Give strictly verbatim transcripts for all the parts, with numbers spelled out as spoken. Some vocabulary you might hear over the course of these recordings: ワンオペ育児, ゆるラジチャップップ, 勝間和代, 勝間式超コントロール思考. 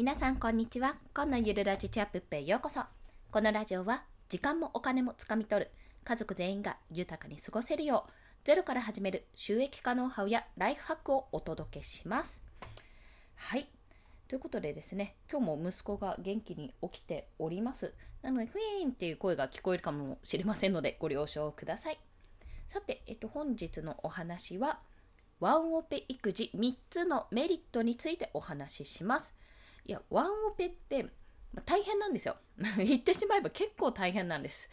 皆さんこんにちは。今のゆるラジチャップップへようこそ。このラジオは時間もお金もつかみ取る、家族全員が豊かに過ごせるようゼロから始める収益化ノウハウやライフハックをお届けします。はい、ということでですね、今日も息子が元気に起きております。なのでフィーンっていう声が聞こえるかもしれませんのでご了承ください。さて、えっと、本日のお話はワンオペ育児みっつのメリットについてお話しします。いや、ワンオペって大変なんですよ言ってしまえば結構大変なんです。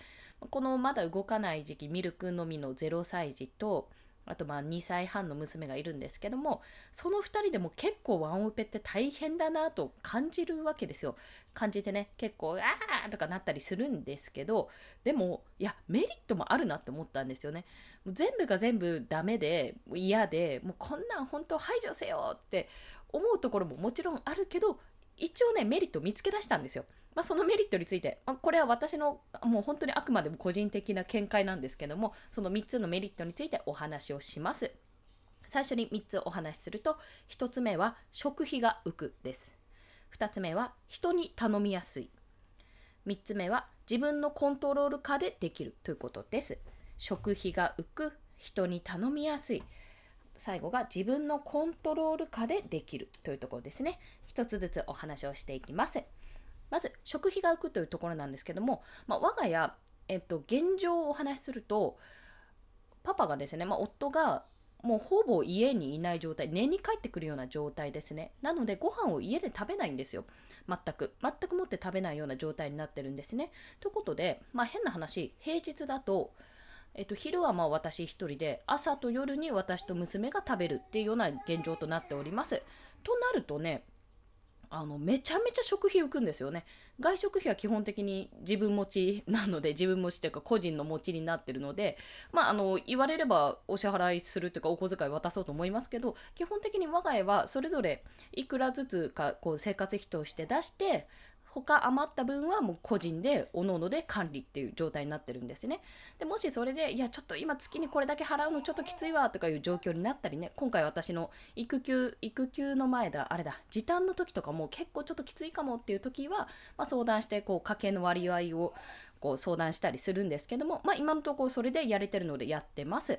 このまだ動かない時期、ミルクのみのゼロさい児と、あとまあにさいはんの娘がいるんですけども、そのふたりでも結構ワンオペって大変だなと感じるわけですよ。感じてね、結構あーとかなったりするんですけど、でもいやメリットもあるなって思ったんですよね。もう全部が全部ダメで嫌で、もうこんなん本当排除せよって思うところももちろんあるけど、一応ねメリットを見つけ出したんですよ。まあ、そのメリットについて、まあ、これは私のもう本当にあくまでも個人的な見解なんですけども、そのみっつのメリットについてお話をします。最初にみっつお話しすると、ひとつめは食費が浮くです。ふたつめは人に頼みやすい。みっつめは自分のコントロール下でできるということです。食費が浮く、人に頼みやすい、最後が自分のコントロール下でできるというところですね。ひとつずつお話をしていきます。まず食費が浮くというところなんですけども、まあ、我が家、えっと、現状をお話しすると、パパがですね、まあ、夫がもうほぼ家にいない状態、寝に帰ってくるような状態ですね。なのでご飯を家で食べないんですよ。全く全く持って食べないような状態になってるんですね。ということで、まあ、変な話、平日だと、えっと、昼はまあ私一人で、朝と夜に私と娘が食べるっていうような現状となっております。となるとね、あのめちゃめちゃ食費浮くんですよね。外食費は基本的に自分持ちなので、自分持ちというか個人の持ちになってるので、まあ、あの言われればお支払いするというかお小遣い渡そうと思いますけど、基本的に我が家はそれぞれいくらずつかこう生活費として出して、他余った分はもう個人でおのおので管理っていう状態になってるんですね。でもしそれで、いやちょっと今月にこれだけ払うのちょっときついわとかいう状況になったりね、今回私の育休育休の前だあれだ時短の時とかも結構ちょっときついかもっていう時は、まあ、相談してこう家計の割合をこう相談したりするんですけども、まあ、今のところそれでやれてるのでやってます。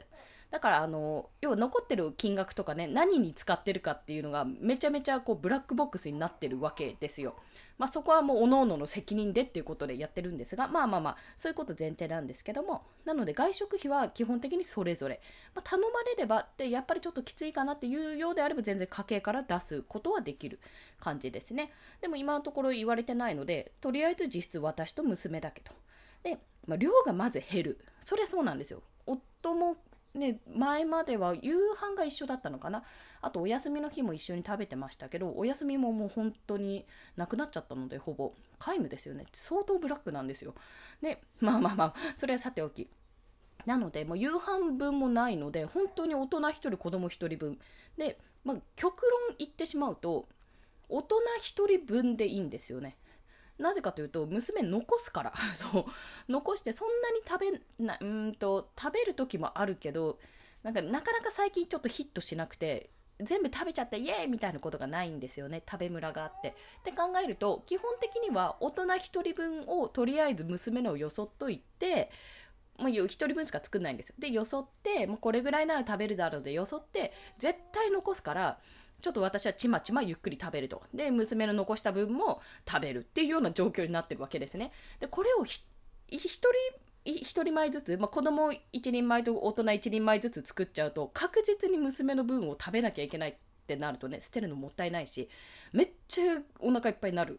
だからあの要は残ってる金額とかね、何に使ってるかっていうのがめちゃめちゃこうブラックボックスになってるわけですよ。まあ、そこはもうおのおのの責任でっていうことでやってるんですが、まあまあまあそういうこと前提なんですけども、なので外食費は基本的にそれぞれ、まあ、頼まれればってやっぱりちょっときついかなっていうようであれば全然家計から出すことはできる感じですね。でも今のところ言われてないので、とりあえず実質私と娘だけど、で、まあ、量がまず減る。そりゃそうなんですよ。夫もね、前までは夕飯が一緒だったのかな、あとお休みの日も一緒に食べてましたけど、お休みももう本当になくなっちゃったので、ほぼ皆無ですよね。相当ブラックなんですよ。で、まあまあまあそれはさておき、なのでもう夕飯分もないので、本当に大人ひとり子供ひとりぶんで、まあ、極論言ってしまうと大人ひとりぶんでいいんですよね。なぜかというと娘残すからそう残して、そんなに食べなうんと食べる時もあるけど、なんかなかなか最近ちょっとヒットしなくて、全部食べちゃってイエーイみたいなことがないんですよね。食べムラがあってって考えると、基本的には大人ひとりぶんをとりあえず娘のをよそっといて、もうひとりぶんしか作んないんですよ。でよそって、もうこれぐらいなら食べるだろうでよそって、絶対残すからちょっと私はちまちまゆっくり食べると。で、娘の残した分も食べるっていうような状況になってるわけですね。で、これをひ、一人、一人前ずつ、まあ、子供一人前と大人一人前ずつ作っちゃうと、確実に娘の分を食べなきゃいけないってなるとね、捨てるのもったいないし、めっちゃお腹いっぱいになる。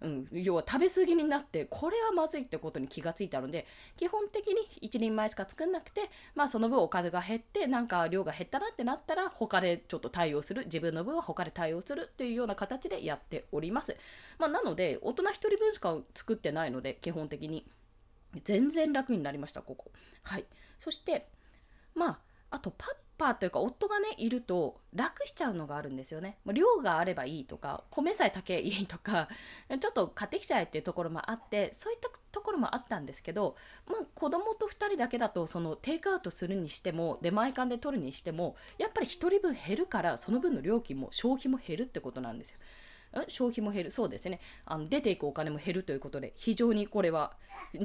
うん、要は食べ過ぎになって、これはまずいってことに気がついたので、基本的に一人前しか作んなくて、まあその分おかずが減って、なんか量が減ったなってなったら他でちょっと対応する、自分の分は他で対応するっていうような形でやっております。まあ、なので大人ひとりぶんしか作ってないので、基本的に全然楽になりました、ここ。はい。そしてまああとパッパというか夫がねいると楽しちゃうのがあるんですよね。量があればいいとか、米さえ炊けいいとか、ちょっと買ってきちゃえっていうところもあって、そういったところもあったんですけど、まあ、子供とふたりだけだと、そのテイクアウトするにしても出前館で取るにしてもやっぱりひとりぶん減るから、その分の料金も消費も減るってことなんですよ。消費も減る、そうですね、あの出ていくお金も減るということで、非常にこれは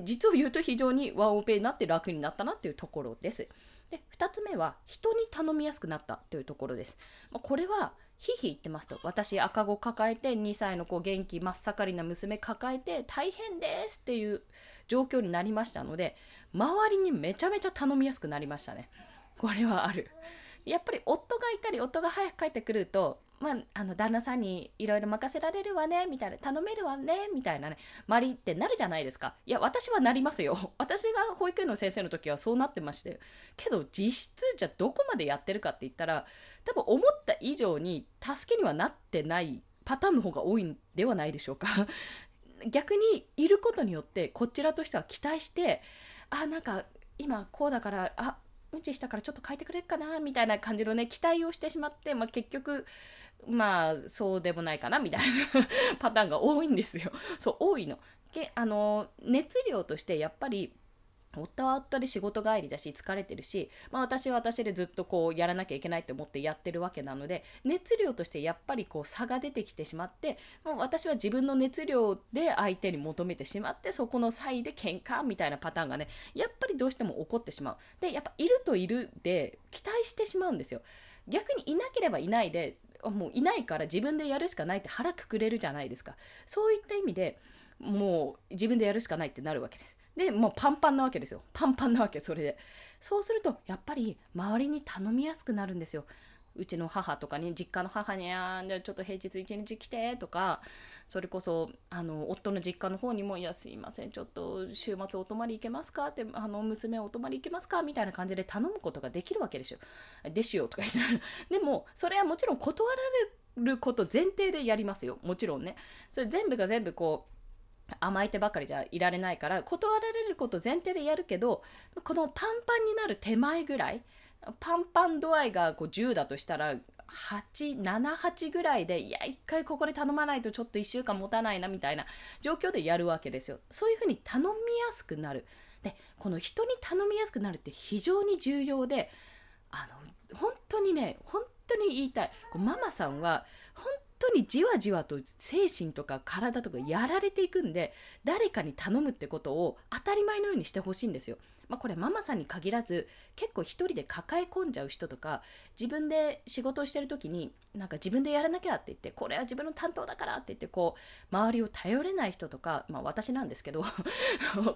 実を言うと非常にワンオペになって楽になったなというところです。で、ふたつめは人に頼みやすくなったというところです。これはひいひい言ってますと、私赤子抱えてにさいの子元気真っ盛りな娘抱えて大変ですっていう状況になりましたので、周りにめちゃめちゃ頼みやすくなりましたね。これはある。やっぱり夫がいたり、夫が早く帰ってくると、まあ、あの旦那さんにいろいろ任せられるわねみたいな、頼めるわねみたいなね、マリってなるじゃないですか。いや、私はなりますよ。私が保育園の先生の時はそうなってまして、けど実質じゃどこまでやってるかって言ったら、多分思った以上に助けにはなってないパターンの方が多いんではないでしょうか。逆にいることによってこちらとしては期待して、あ、なんか今こうだから、あ、うんちしたからちょっと変えてくれるかなみたいな感じのね、期待をしてしまって、まあ、結局まあそうでもないかなみたいなパターンが多いんですよ。そう多いの。で、あの熱量としてやっぱり夫は夫で仕事帰りだし疲れてるし、まあ、私は私でずっとこうやらなきゃいけないと思ってやってるわけなので、熱量としてやっぱりこう差が出てきてしまって、もう私は自分の熱量で相手に求めてしまって、そこの差異で喧嘩みたいなパターンがね、やっぱりどうしても起こってしまう。で、やっぱいるといるで期待してしまうんですよ。逆にいなければいないで、もういないから自分でやるしかないって腹くくれるじゃないですか。そういった意味でもう自分でやるしかないってなるわけです。で、もうパンパンなわけですよ。パンパンなわけ、それで。そうすると、やっぱり周りに頼みやすくなるんですよ。うちの母とかに、実家の母に、あー、ちょっと平日一日来てとか、それこそ、あの、夫の実家の方にも、いや、すいません、ちょっと週末お泊まり行けますかって、あの、娘お泊まり行けますかみたいな感じで頼むことができるわけでしょ。でしよとか言って。でも、それはもちろん断られること前提でやりますよ。もちろんね。それ全部が全部こう、甘えてばかりじゃいられないから、断られること前提でやるけど、このパンパンになる手前ぐらい、パンパン度合いがこうじゅうだとしたらはち、なな、はちぐらいで、いやいっかいここで頼まないとちょっといっしゅうかん持たないなみたいな状況でやるわけですよ。そういうふうに頼みやすくなる。で、この人に頼みやすくなるって非常に重要で、あの本当にね、本当に言いたい、こうママさんは本当本当にじわじわと精神とか体とかやられていくんで、誰かに頼むってことを当たり前のようにしてほしいんですよ。まあ、これママさんに限らず、結構一人で抱え込んじゃう人とか、自分で仕事をしてる時になんか自分でやらなきゃって言って、これは自分の担当だからって言って、こう周りを頼れない人とか、まあ私なんですけど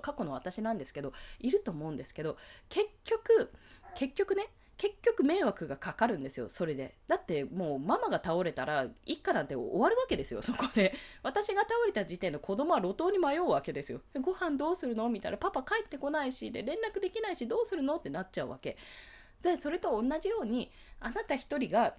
過去の私なんですけど、いると思うんですけど、結局結局ね結局迷惑がかかるんですよ。それでだってもうママが倒れたら一家なんて終わるわけですよ。そこで私が倒れた時点で子供は路頭に迷うわけですよ。ご飯どうするのみたいな、パパ帰ってこないしで連絡できないしどうするのってなっちゃうわけで、それと同じようにあなた一人が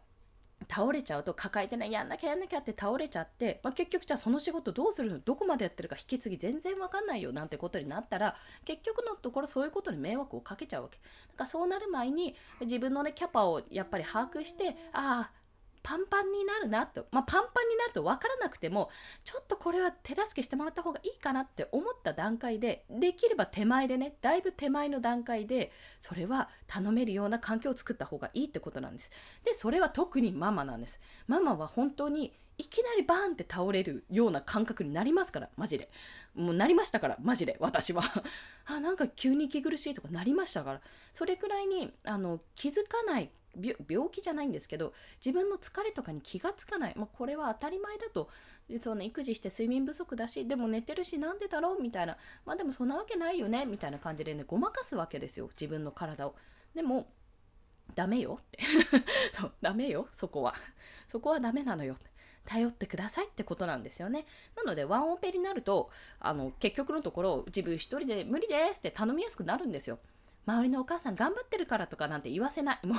倒れちゃうと、抱えてないやんなきゃやんなきゃって倒れちゃって、まあ、結局じゃあその仕事どうするの、どこまでやってるか引き継ぎ全然わかんないよなんてことになったら、結局のところそういうことに迷惑をかけちゃうわけだから、そうなる前に自分のねキャパをやっぱり把握して、ああパンパンになるなと、まあ、パンパンになると分からなくても、ちょっとこれは手助けしてもらった方がいいかなって思った段階で、できれば手前でね、だいぶ手前の段階でそれは頼めるような環境を作った方がいいってことなんです。で、それは特にママなんです。ママは本当にいきなりバーンって倒れるような感覚になりますから、マジで。もうなりましたから、マジで、私は。あ、なんか急に息苦しいとかなりましたから。それくらいにあの気づかない、病気じゃないんですけど、自分の疲れとかに気がつかない。まあ、これは当たり前だと。その育児して睡眠不足だし、でも寝てるしなんでだろうみたいな。まあでもそんなわけないよねみたいな感じでね、ごまかすわけですよ、自分の体を。でも、ダメよってそう。ダメよ、そこは。そこはダメなのよって。頼ってくださいってことなんですよね。なのでワンオペになると、あの結局のところ自分一人で無理ですって頼みやすくなるんですよ。周りのお母さん頑張ってるからとかなんて言わせない。もう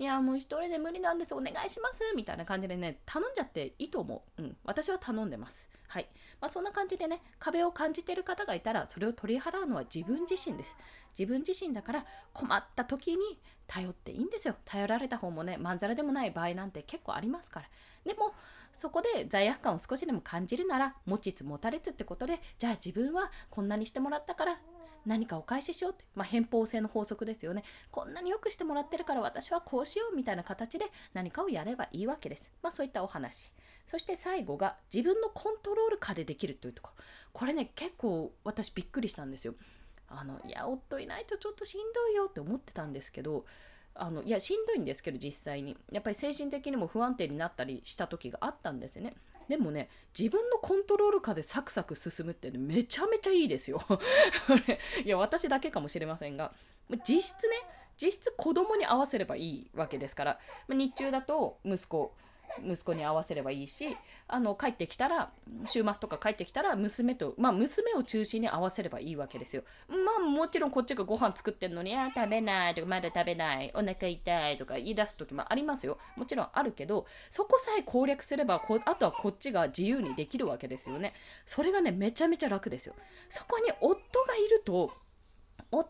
いやもう一人で無理なんです、お願いしますみたいな感じでね、頼んじゃっていいと思う。うん、私は頼んでます。はい。まあ、そんな感じでね、壁を感じている方がいたら、それを取り払うのは自分自身です。自分自身だから、困った時に頼っていいんですよ。頼られた方もね、まんざらでもない場合なんて結構ありますから。でもそこで罪悪感を少しでも感じるなら、持ちつ持たれつってことで、じゃあ自分はこんなにしてもらったから何かお返ししようって、まあ、偏方性の法則ですよね。こんなによくしてもらってるから私はこうしようみたいな形で何かをやればいいわけです。まあ、そういったお話。そして最後が自分のコントロール下でできるというところ。これね、結構私びっくりしたんですよ。あのいや夫いないとちょっとしんどいよって思ってたんですけど、あのいやしんどいんですけど実際にやっぱり精神的にも不安定になったりした時があったんですよね。でもね、自分のコントロール下でサクサク進むって、ね、めちゃめちゃいいですよいや私だけかもしれませんが、実質ね実質子供に合わせればいいわけですから、日中だと息子息子に合わせればいいし、あの帰ってきたら週末とか帰ってきたら娘と、まあ、娘を中心に合わせればいいわけですよ。まあもちろんこっちがご飯作ってんのにあ食べないとかまだ食べないお腹痛いとか言い出す時もありますよ。もちろんあるけど、そこさえ攻略すればこあとはこっちが自由にできるわけですよね。それがねめちゃめちゃ楽ですよ。そこに夫がいると夫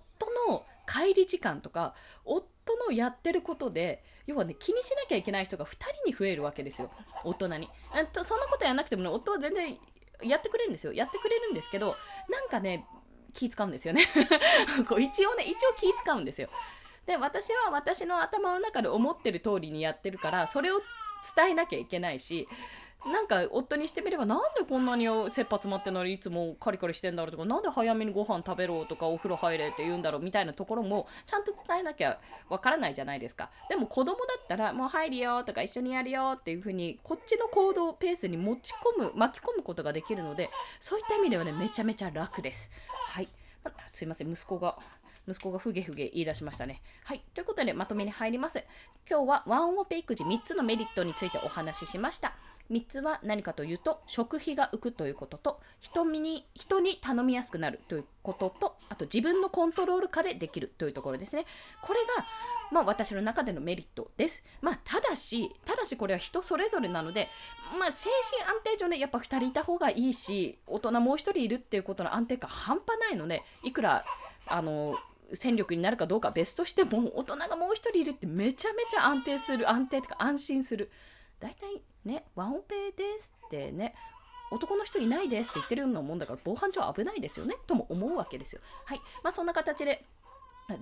の帰り時間とか夫のやってることで、要はね気にしなきゃいけない人がふたりに増えるわけですよ、大人に。そんなことやらなくてもね夫は全然やってくれるんですよ。やってくれるんですけど、なんかね気使うんですよねこう一応ね一応気使うんですよ。で私は私の頭の中で思ってる通りにやってるから、それを伝えなきゃいけないし、なんか夫にしてみればなんでこんなに切羽詰まってんのにいつもカリカリしてんだろうとか、なんで早めにご飯食べろとかお風呂入れって言うんだろうみたいなところもちゃんと伝えなきゃわからないじゃないですか。でも子供だったらもう入るよとか一緒にやるよっていう風にこっちの行動ペースに持ち込む巻き込むことができるので、そういった意味ではねめちゃめちゃ楽です。はい、すいません息子が息子がふげふげ言い出しましたね。はい、ということでまとめに入ります。今日はワンオペ育児みっつのメリットについてお話ししました。みっつは何かというと、食費が浮くということと、人に、人に頼みやすくなるということと、あと自分のコントロール下でできるというところですね。これが、まあ、私の中でのメリットです。まあ、ただし、ただしこれは人それぞれなので、まあ、精神安定上ね、やっぱふたりいた方がいいし、大人もうひとりいるっていうことの安定感半端ないので、いくら、あの、戦力になるかどうか別としても、大人がもうひとりいるってめちゃめちゃ安定する、安定とか安心する。だいたいね、ワンオペですってね、男の人いないですって言ってるようなもんだから防犯上危ないですよねとも思うわけですよ。はい、まあそんな形で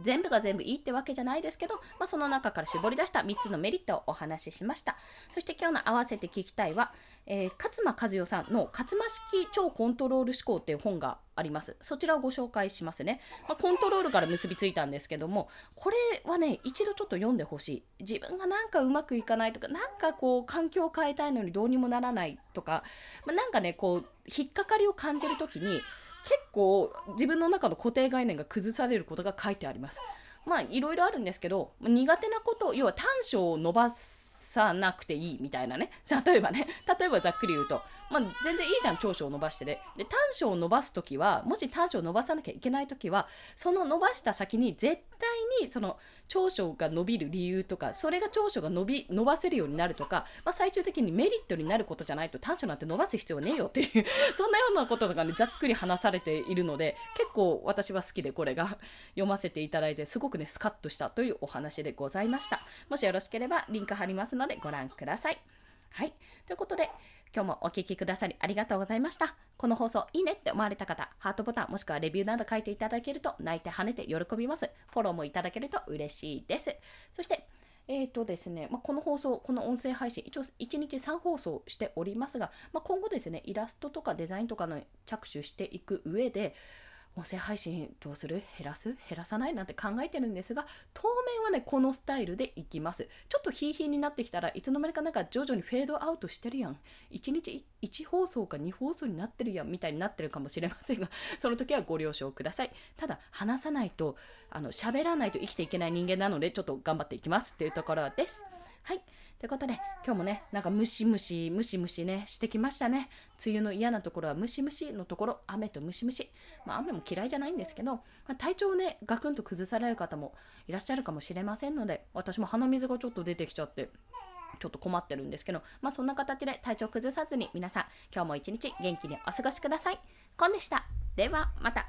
全部が全部いいってわけじゃないですけど、まあ、その中から絞り出したみっつのメリットをお話ししました。そして今日の合わせて聞きたいは、えー、勝間和代さんの勝間式超コントロール思考っていう本があります。そちらをご紹介しますね。まあ、コントロールから結びついたんですけども、これはね一度ちょっと読んでほしい。自分がなんかうまくいかないとか、なんかこう環境を変えたいのにどうにもならないとか、まあ、なんかねこう引っかかりを感じるときに結構自分の中の固定概念が崩されることが書いてあります。まあいろいろあるんですけど、苦手なこと、要は短所を伸ばさなくていいみたいなね、例えばね例えばざっくり言うと、まあ、全然いいじゃん長所を伸ばしてで、で短所を伸ばすときは、もし短所を伸ばさなきゃいけないときは、その伸ばした先に絶対にその長所が伸びる理由とか、それが長所が伸び伸ばせるようになるとか、まあ、最終的にメリットになることじゃないと短所なんて伸ばす必要はねえよっていうそんなようなこととかねざっくり話されているので、結構私は好きでこれが読ませていただいて、すごくねスカッとしたというお話でございました。もしよろしければリンク貼りますのでご覧ください。はい、ということで今日もお聞きくださりありがとうございました。この放送いいねって思われた方、ハートボタンもしくはレビューなど書いていただけると泣いて跳ねて喜びます。フォローもいただけると嬉しいです。そしてえーとですね、まあ、この放送、この音声配信、一応いちにちさん放送しておりますが、まあ、今後ですねイラストとかデザインとかの着手していく上で、音声配信どうする？減らす？減らさない？なんて考えてるんですが、当面はねこのスタイルでいきます。ちょっとヒーヒーになってきたらいつの間にかなんか徐々にフェードアウトしてるやん、いちにちいち放送かに放送になってるやんみたいになってるかもしれませんが、その時はご了承ください。ただ話さないと、あの喋らないと生きていけない人間なので、ちょっと頑張っていきますっていうところです。はい。ということで、今日もね、なんかムシムシ、ムシムシね、してきましたね。梅雨の嫌なところはムシムシのところ、雨とムシムシ。まあ雨も嫌いじゃないんですけど、まあ、体調をね、ガクンと崩される方もいらっしゃるかもしれませんので、私も鼻水がちょっと出てきちゃって、ちょっと困ってるんですけど、まあそんな形で体調崩さずに皆さん、今日も一日元気にお過ごしください。コンでした。ではまた。